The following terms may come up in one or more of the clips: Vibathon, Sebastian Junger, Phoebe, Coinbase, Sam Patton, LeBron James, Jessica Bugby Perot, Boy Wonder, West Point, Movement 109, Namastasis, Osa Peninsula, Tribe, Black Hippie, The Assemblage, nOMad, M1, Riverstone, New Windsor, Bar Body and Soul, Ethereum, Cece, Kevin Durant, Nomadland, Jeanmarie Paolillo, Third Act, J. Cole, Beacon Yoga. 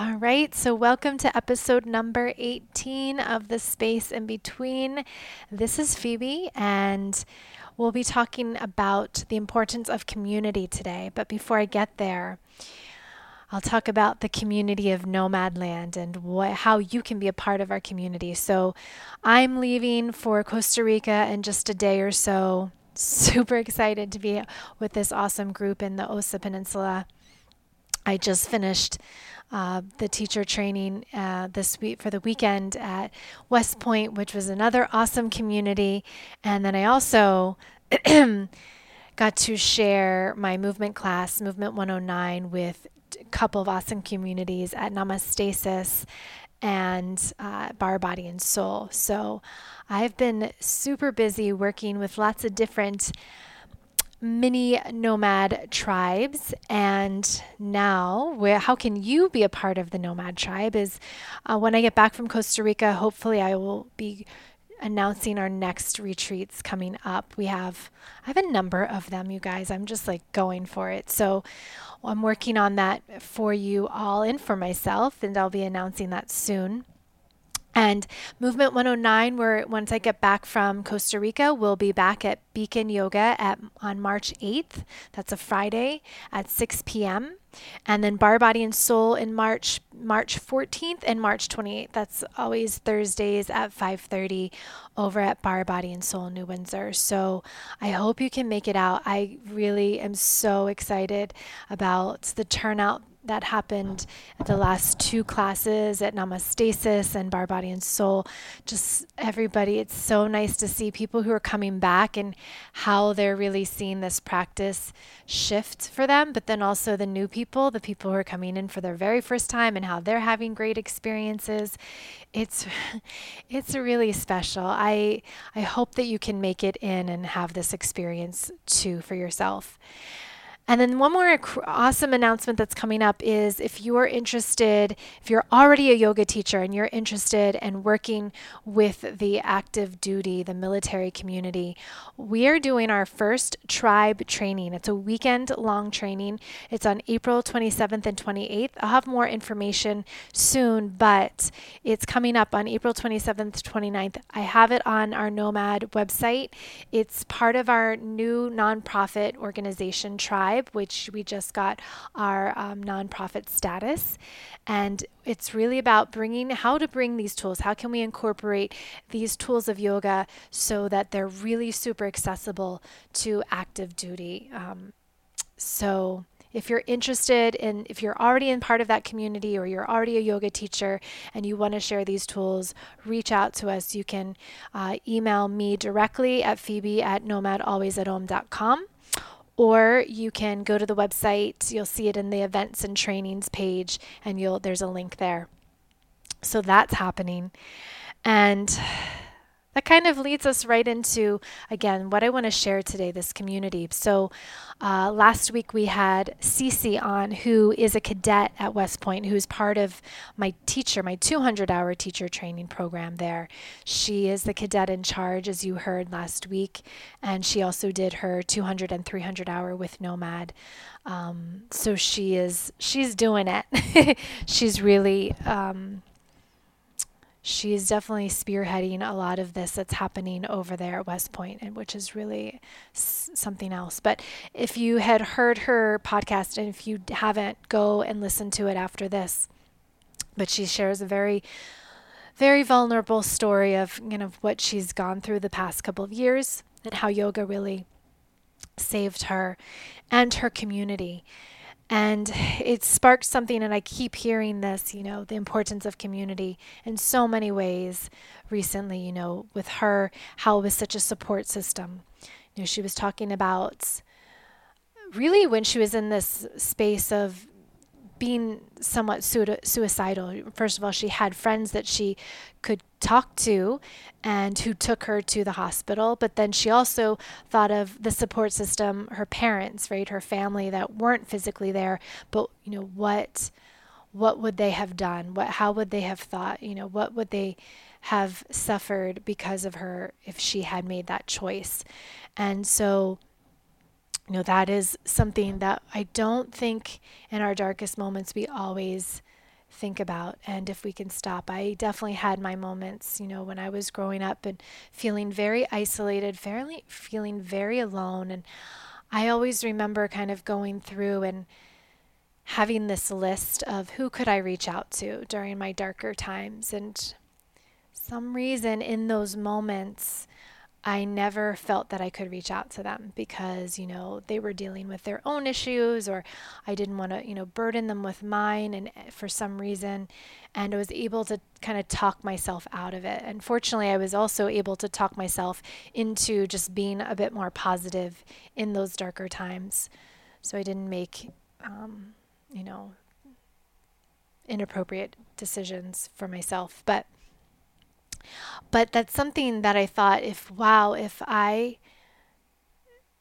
All right, so welcome to episode number 18 of The Space in Between. This is Phoebe, and we'll be talking about the importance of community today. But before I get there, I'll talk about the community of Nomadland and how you can be a part of our community. So I'm leaving for Costa Rica in just a day or so. Super excited to be with this awesome group in the Osa Peninsula. I just finished the teacher training this week for the weekend at West Point, which was another awesome community. And then I also got to share my movement class, Movement 109, with a couple of awesome communities at Namastasis and Bar Body and Soul. So I've been super busy working with lots of different mini nomad tribes, and now how can you be a part of the nomad tribe is when I get back from Costa Rica, hopefully I will be announcing our next retreats coming up. I have a number of them, you guys. I'm just like going for it. So I'm working on that for you all and for myself, and I'll be announcing that soon. And Movement 109, where once I get back from Costa Rica, we'll be back at Beacon Yoga on March 8th. That's a Friday at 6 p.m. And then Bar, Body, and Soul in March 14th and March 28th. That's always Thursdays at 5:30 over at Bar, Body, and Soul in New Windsor. So I hope you can make it out. I really am so excited about the turnout that happened at the last two classes at Namastasis and Bar, Body, and Soul. Just everybody, it's so nice to see people who are coming back and how they're really seeing this practice shift for them, but then also the new people, the people who are coming in for their very first time and how they're having great experiences. It's really special. I hope that you can make it in and have this experience too for yourself. And then one more awesome announcement that's coming up is if you're already a yoga teacher and you're interested in working with the active duty, the military community, we are doing our first Tribe training. It's a weekend long training. It's on April 27th and 28th. I'll have more information soon, but it's coming up on April 27th, 29th. I have it on our Nomad website. It's part of our new nonprofit organization, Tribe, which we just got our nonprofit status. And it's really about how to bring these tools. How can we incorporate these tools of yoga so that they're really super accessible to active duty? So if you're interested in, if you're already in part of that community or you're already a yoga teacher and you want to share these tools, reach out to us. You can email me directly at phoebe@nomadalwaysathome.com. Or you can go to the website, you'll see it in the events and trainings page, and there's a link there. So that's happening. And that kind of leads us right into, again, what I want to share today, this community. So last week we had Cece on, who is a cadet at West Point, who's part of my 200-hour teacher training program there. She is the cadet in charge, as you heard last week, and she also did her 200 and 300-hour with Nomad. So she's doing it. She's really... She's definitely spearheading a lot of this that's happening over there at West Point, and which is really something else. But if you had heard her podcast, and if you haven't, go and listen to it after this. But she shares a very, very vulnerable story of what she's gone through the past couple of years and how yoga really saved her and her community. And it sparked something, and I keep hearing this, the importance of community in so many ways recently, with her, how it was such a support system. She was talking about really when she was in this space of being somewhat suicidal. First of all, she had friends that she could talk to and who took her to the hospital. But then she also thought of the support system, her parents, right, her family that weren't physically there. But, what would they have done? How would they have thought? What would they have suffered because of her if she had made that choice? And so... that is something that I don't think in our darkest moments we always think about, and if we can stop. I definitely had my moments, when I was growing up and feeling very isolated, feeling very alone. And I always remember kind of going through and having this list of who could I reach out to during my darker times. And some reason in those moments, I never felt that I could reach out to them because, they were dealing with their own issues, or I didn't want to, burden them with mine, and for some reason, and I was able to kind of talk myself out of it. And fortunately, I was also able to talk myself into just being a bit more positive in those darker times. So I didn't make, inappropriate decisions for myself. But that's something that I thought, if I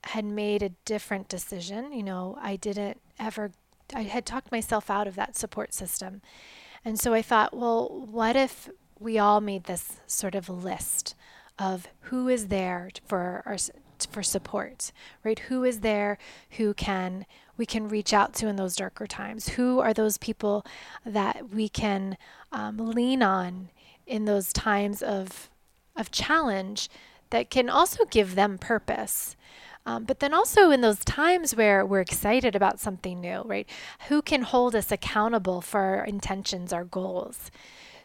had made a different decision, I had talked myself out of that support system. And so I thought, well, what if we all made this sort of list of who is there for support, right? Who is there who we can reach out to in those darker times? Who are those people that we can lean on in those times of challenge that can also give them purpose. But then also in those times where we're excited about something new, right? Who can hold us accountable for our intentions, our goals?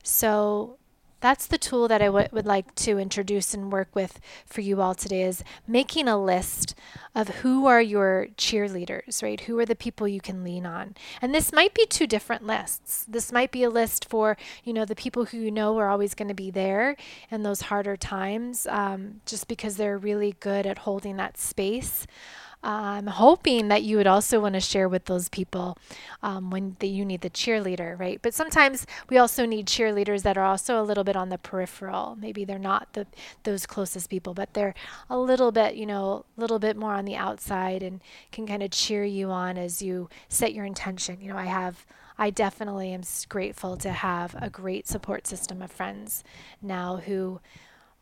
So that's the tool that I would like to introduce and work with for you all today, is making a list of who are your cheerleaders, right? Who are the people you can lean on? And this might be two different lists. This might be a list for, the people who are always going to be there in those harder times, just because they're really good at holding that space. I'm hoping that you would also want to share with those people when you need the cheerleader, right? But sometimes we also need cheerleaders that are also a little bit on the peripheral. Maybe they're not those closest people, but they're a little bit, little bit more on the outside and can kind of cheer you on as you set your intention. I definitely am grateful to have a great support system of friends now who,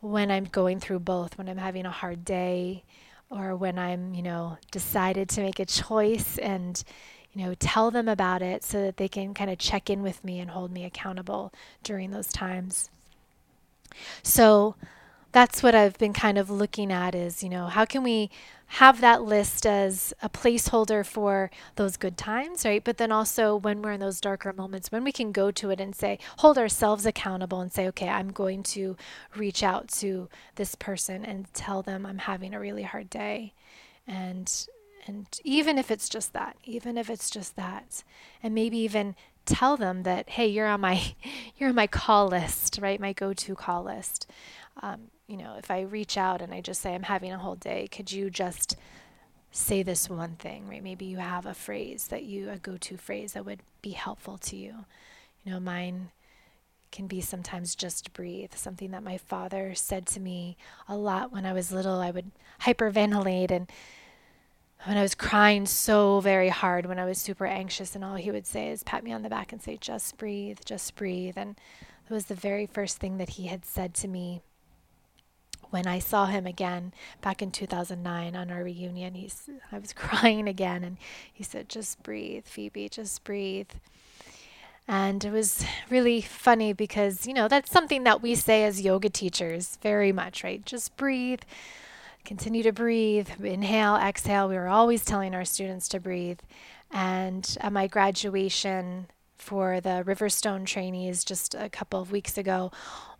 when I'm going through both, when I'm having a hard day, or when I'm, decided to make a choice and, tell them about it so that they can kind of check in with me and hold me accountable during those times. So that's what I've been kind of looking at is, how can we have that list as a placeholder for those good times, right? But then also when we're in those darker moments, when we can go to it and say, hold ourselves accountable and say, okay, I'm going to reach out to this person and tell them I'm having a really hard day. And even if it's just that, and maybe even tell them that, hey, you're on my call list, right? My go-to call list. If I reach out and I just say, I'm having a whole day, could you just say this one thing, right? Maybe you have a phrase a go-to phrase that would be helpful to you. Mine can be sometimes just breathe, something that my father said to me a lot when I was little. I would hyperventilate, and when I was crying so very hard, when I was super anxious, and all he would say is pat me on the back and say, just breathe. And that was the very first thing that he had said to me. When I saw him again back in 2009 on our reunion, I was crying again, and he said, just breathe, Phoebe, just breathe. And it was really funny because, that's something that we say as yoga teachers very much, right? Just breathe, continue to breathe, inhale, exhale. We were always telling our students to breathe. And at my graduation for the Riverstone trainees just a couple of weeks ago,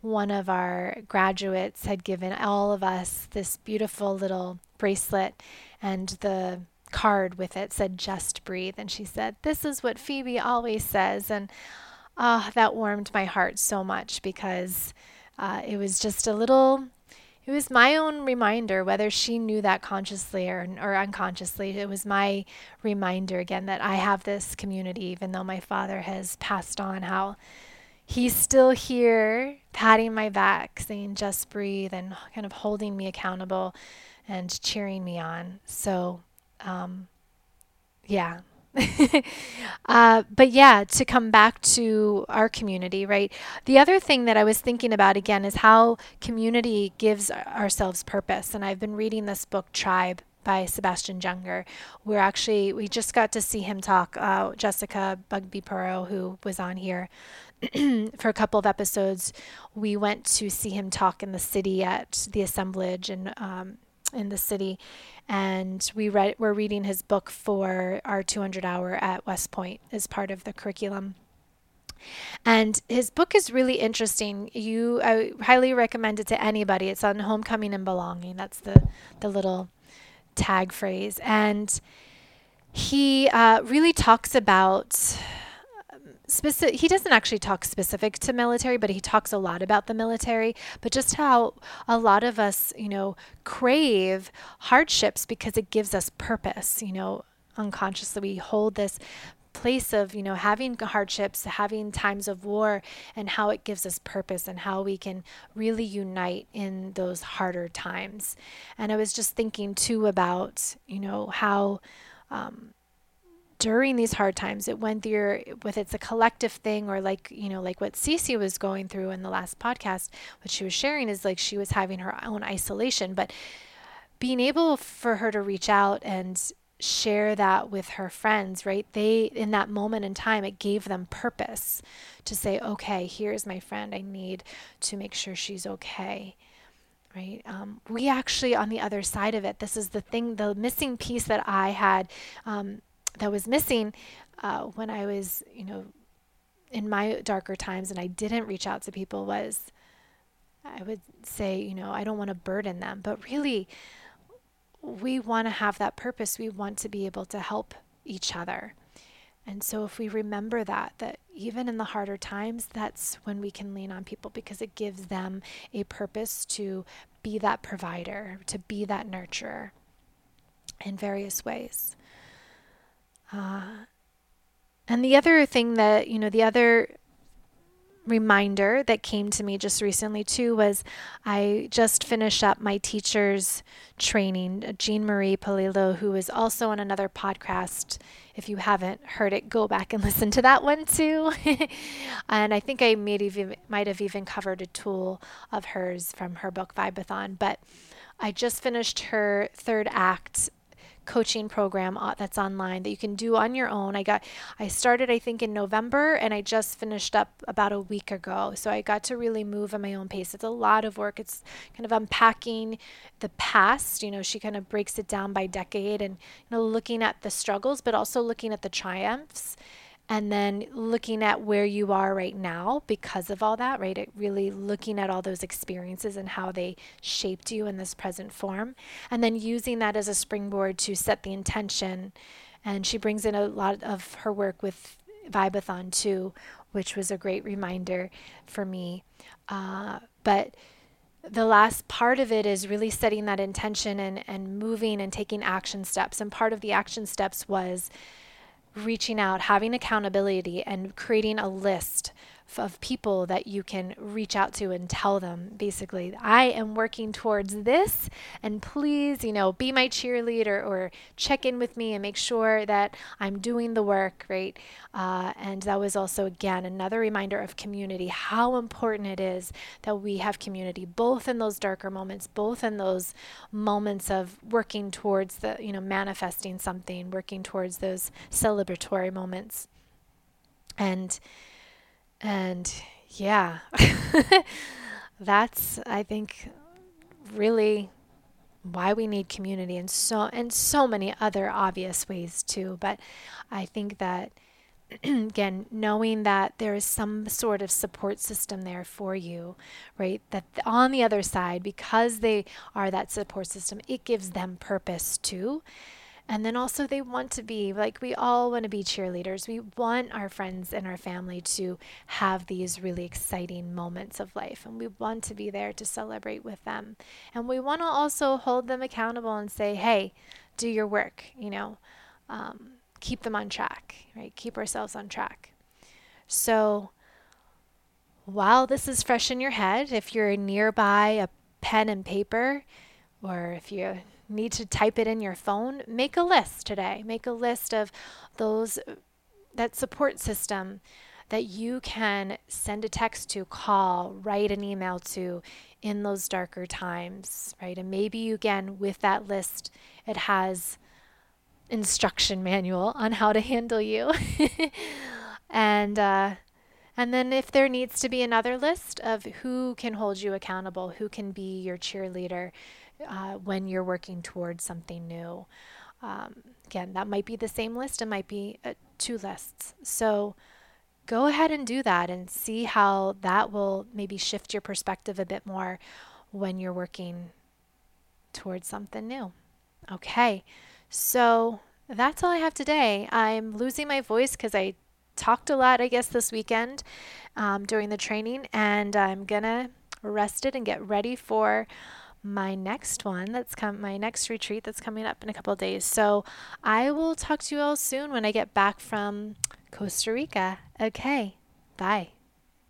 one of our graduates had given all of us this beautiful little bracelet, and the card with it said, just breathe. And she said, this is what Phoebe always says. And that warmed my heart so much because it was just it was my own reminder, whether she knew that consciously or unconsciously. It was my reminder again that I have this community, even though my father has passed on, how he's still here patting my back, saying just breathe, and kind of holding me accountable and cheering me on. So, yeah. But yeah, to come back to our community, right? The other thing that I was thinking about again is how community gives ourselves purpose. And I've been reading this book, Tribe, by Sebastian Junger. We just got to see him talk, Jessica Bugby Perot, who was on here for a couple of episodes. We went to see him talk in the city at the Assemblage in the city, and we're reading his book for our 200 hour at West Point as part of the curriculum. And his book is really interesting. I highly recommend it to anybody. It's on homecoming and belonging. That's the little tag phrase. And he really talks about he doesn't actually talk specific to military, but he talks a lot about the military, but just how a lot of us, crave hardships because it gives us purpose. Unconsciously we hold this place of, having hardships, having times of war, and how it gives us purpose and how we can really unite in those harder times. And I was just thinking too about, how during these hard times, it went through it's a collective thing, or like what Cece was going through in the last podcast, what she was sharing is like she was having her own isolation, but being able for her to reach out and share that with her friends, right? They, in that moment in time, it gave them purpose to say, okay, here's my friend. I need to make sure she's okay. Right? We actually, on the other side of it, this is the thing, the missing piece that I had, that was missing, when I was, in my darker times and I didn't reach out to people, was I would say, I don't want to burden them, but really, we want to have that purpose. We want to be able to help each other. And so if we remember that even in the harder times, that's when we can lean on people, because it gives them a purpose to be that provider, to be that nurturer in various ways. And the other thing that, the other reminder that came to me just recently too was I just finished up my teacher's training, Jeanmarie Paolillo, who is also on another podcast. If you haven't heard it, go back and listen to that one too. And I think I might have even covered a tool of hers from her book Vibathon, but I just finished her Third Act coaching program that's online that you can do on your own. I started, I think, in November, and I just finished up about a week ago. So I got to really move at my own pace. It's a lot of work. It's kind of unpacking the past. She kind of breaks it down by decade and, looking at the struggles, but also looking at the triumphs, and then looking at where you are right now because of all that, right? It really looking at all those experiences and how they shaped you in this present form, and then using that as a springboard to set the intention. And she brings in a lot of her work with Vibathon too, which was a great reminder for me. But the last part of it is really setting that intention and moving and taking action steps. And part of the action steps was reaching out, having accountability, and creating a list of people that you can reach out to and tell them, basically, I am working towards this, and please, be my cheerleader or check in with me and make sure that I'm doing the work, right? And that was also, again, another reminder of community, how important it is that we have community, both in those darker moments, both in those moments of working towards the, manifesting something, working towards those celebratory moments. And yeah, that's, I think, really why we need community, and so many other obvious ways too. But I think that, again, knowing that there is some sort of support system there for you, right? That on the other side, because they are that support system, it gives them purpose too. And then also they want to be, we all want to be cheerleaders. We want our friends and our family to have these really exciting moments of life. And we want to be there to celebrate with them. And we want to also hold them accountable and say, hey, do your work, keep them on track, right? Keep ourselves on track. So while this is fresh in your head, if you're nearby a pen and paper, or if you need to type it in your phone, make a list today. Make a list of that support system that you can send a text to, call, write an email to in those darker times, right? And maybe, again, with that list, it has instruction manual on how to handle you. And then if there needs to be another list of who can hold you accountable, who can be your cheerleader when you're working towards something new. Again, that might be the same list. It might be two lists. So go ahead and do that and see how that will maybe shift your perspective a bit more when you're working towards something new. Okay, so that's all I have today. I'm losing my voice because I talked a lot, I guess, this weekend during the training, and I'm going to rest it and get ready for my next one my next retreat that's coming up in a couple of days. So I will talk to you all soon when I get back from Costa Rica. Okay, bye.